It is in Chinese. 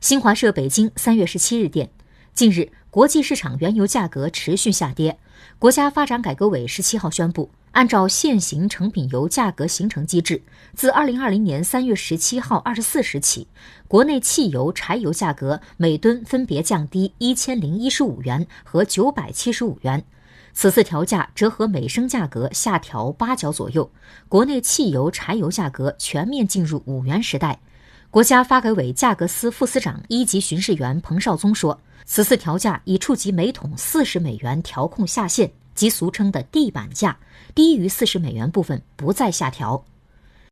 新华社北京3月17日电，近日，国际市场原油价格持续下跌。国家发展改革委17号宣布，按照现行成品油价格形成机制，自2020年3月17号24时起，国内汽油、柴油价格每吨分别降低1015元和975元。此次调价折合每升价格下调8角左右，国内汽油、柴油价格全面进入5元时代。国家发改委价格司副司长、1级巡视员彭绍宗说，此次调价已触及每桶40美元调控下限，即俗称的地板价，低于40美元部分不再下调。